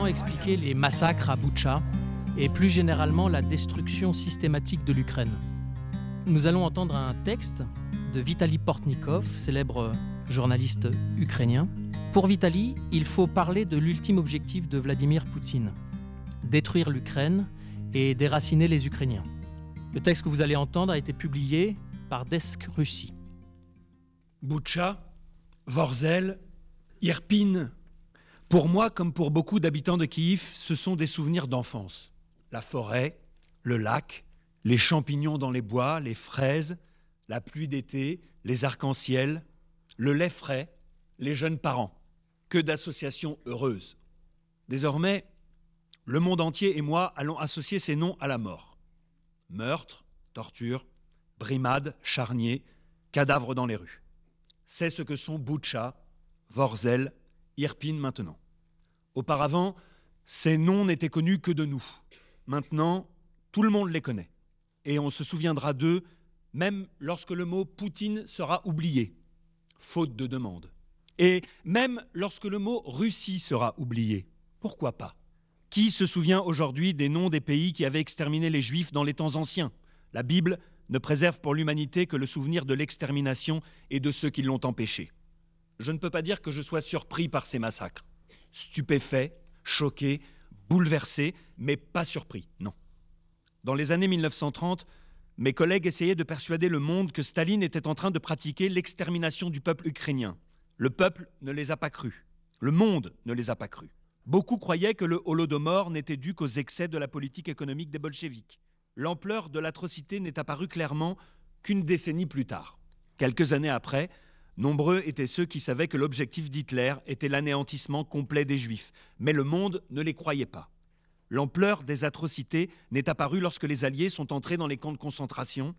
comment expliquer les massacres à Boutcha et plus généralement la destruction systématique de l'Ukraine. Nous allons entendre un texte de Vitaly Portnikov, célèbre journaliste ukrainien. Pour Vitaly, il faut parler de l'ultime objectif de Vladimir Poutine, détruire l'Ukraine et déraciner les Ukrainiens. Le texte que vous allez entendre a été publié par Desk Russie. Boutcha, Vorzel, Irpin. Pour moi, comme pour beaucoup d'habitants de Kiev, ce sont des souvenirs d'enfance. La forêt, le lac, les champignons dans les bois, les fraises, la pluie d'été, les arcs-en-ciel, le lait frais, les jeunes parents. Que d'associations heureuses. Désormais, le monde entier et moi allons associer ces noms à la mort. Meurtre, torture, brimade, charnier, cadavres dans les rues. C'est ce que sont Boutcha, Vorzel, Irpin maintenant. Auparavant, ces noms n'étaient connus que de nous. Maintenant, tout le monde les connaît. Et on se souviendra d'eux, même lorsque le mot « Poutine » sera oublié, faute de demande. Et même lorsque le mot « Russie » sera oublié. Pourquoi pas ? Qui se souvient aujourd'hui des noms des pays qui avaient exterminé les Juifs dans les temps anciens ? La Bible ne préserve pour l'humanité que le souvenir de l'extermination et de ceux qui l'ont empêché. Je ne peux pas dire que je sois surpris par ces massacres. Stupéfait, choqué, bouleversé, mais pas surpris, non. Dans les années 1930, mes collègues essayaient de persuader le monde que Staline était en train de pratiquer l'extermination du peuple ukrainien. Le peuple ne les a pas crus. Le monde ne les a pas crus. Beaucoup croyaient que le holodomor n'était dû qu'aux excès de la politique économique des bolcheviks. L'ampleur de l'atrocité n'est apparue clairement qu'une décennie plus tard. Quelques années après, nombreux étaient ceux qui savaient que l'objectif d'Hitler était l'anéantissement complet des Juifs, mais le monde ne les croyait pas. L'ampleur des atrocités n'est apparue lorsque les Alliés sont entrés dans les camps de concentration,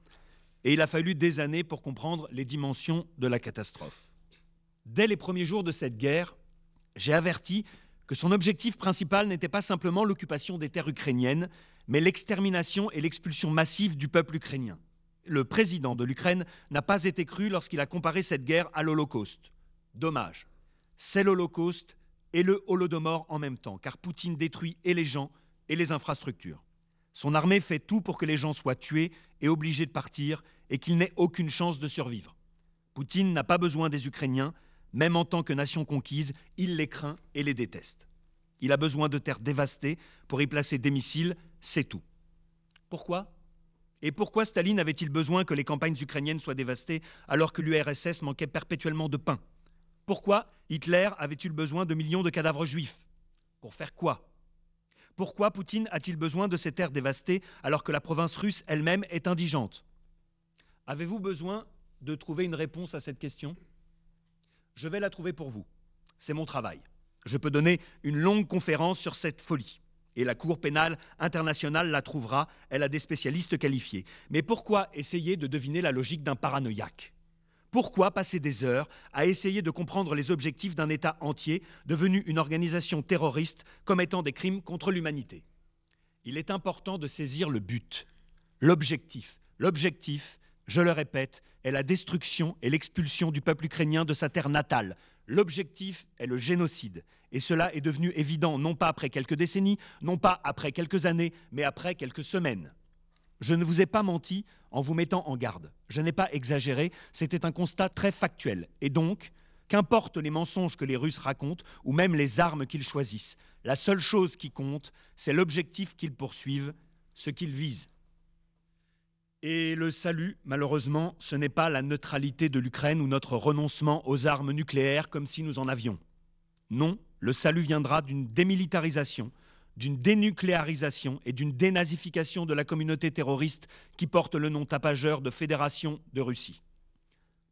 et il a fallu des années pour comprendre les dimensions de la catastrophe. Dès les premiers jours de cette guerre, j'ai averti que son objectif principal n'était pas simplement l'occupation des terres ukrainiennes, mais l'extermination et l'expulsion massive du peuple ukrainien. Le président de l'Ukraine n'a pas été cru lorsqu'il a comparé cette guerre à l'Holocauste. Dommage. C'est l'Holocauste et le Holodomor en même temps, car Poutine détruit et les gens et les infrastructures. Son armée fait tout pour que les gens soient tués et obligés de partir et qu'ils n'aient aucune chance de survivre. Poutine n'a pas besoin des Ukrainiens, même en tant que nation conquise, il les craint et les déteste. Il a besoin de terres dévastées pour y placer des missiles, c'est tout. Pourquoi ? Et pourquoi Staline avait-il besoin que les campagnes ukrainiennes soient dévastées alors que l'URSS manquait perpétuellement de pain ? Pourquoi Hitler avait-il besoin de millions de cadavres juifs ? Pour faire quoi ? Pourquoi Poutine a-t-il besoin de ces terres dévastées alors que la province russe elle-même est indigente ? Avez-vous besoin de trouver une réponse à cette question ? Je vais la trouver pour vous. C'est mon travail. Je peux donner une longue conférence sur cette folie. Et la Cour pénale internationale la trouvera, elle a des spécialistes qualifiés. Mais pourquoi essayer de deviner la logique d'un paranoïaque ? Pourquoi passer des heures à essayer de comprendre les objectifs d'un État entier devenu une organisation terroriste commettant des crimes contre l'humanité ? Il est important de saisir le but, l'objectif. L'objectif, je le répète, est la destruction et l'expulsion du peuple ukrainien de sa terre natale. L'objectif est le génocide. Et cela est devenu évident, non pas après quelques décennies, non pas après quelques années, mais après quelques semaines. Je ne vous ai pas menti en vous mettant en garde. Je n'ai pas exagéré, c'était un constat très factuel. Et donc, qu'importe les mensonges que les Russes racontent, ou même les armes qu'ils choisissent, la seule chose qui compte, c'est l'objectif qu'ils poursuivent, ce qu'ils visent. Et le salut, malheureusement, ce n'est pas la neutralité de l'Ukraine ou notre renoncement aux armes nucléaires comme si nous en avions. Non, le salut viendra d'une démilitarisation, d'une dénucléarisation et d'une dénazification de la communauté terroriste qui porte le nom tapageur de Fédération de Russie.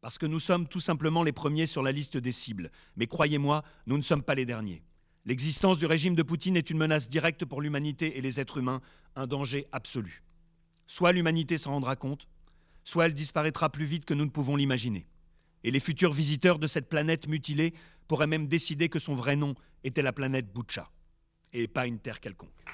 Parce que nous sommes tout simplement les premiers sur la liste des cibles. Mais croyez-moi, nous ne sommes pas les derniers. L'existence du régime de Poutine est une menace directe pour l'humanité et les êtres humains, un danger absolu. Soit l'humanité s'en rendra compte, soit elle disparaîtra plus vite que nous ne pouvons l'imaginer. Et les futurs visiteurs de cette planète mutilée pourraient même décider que son vrai nom était la planète Boutcha, et pas une terre quelconque.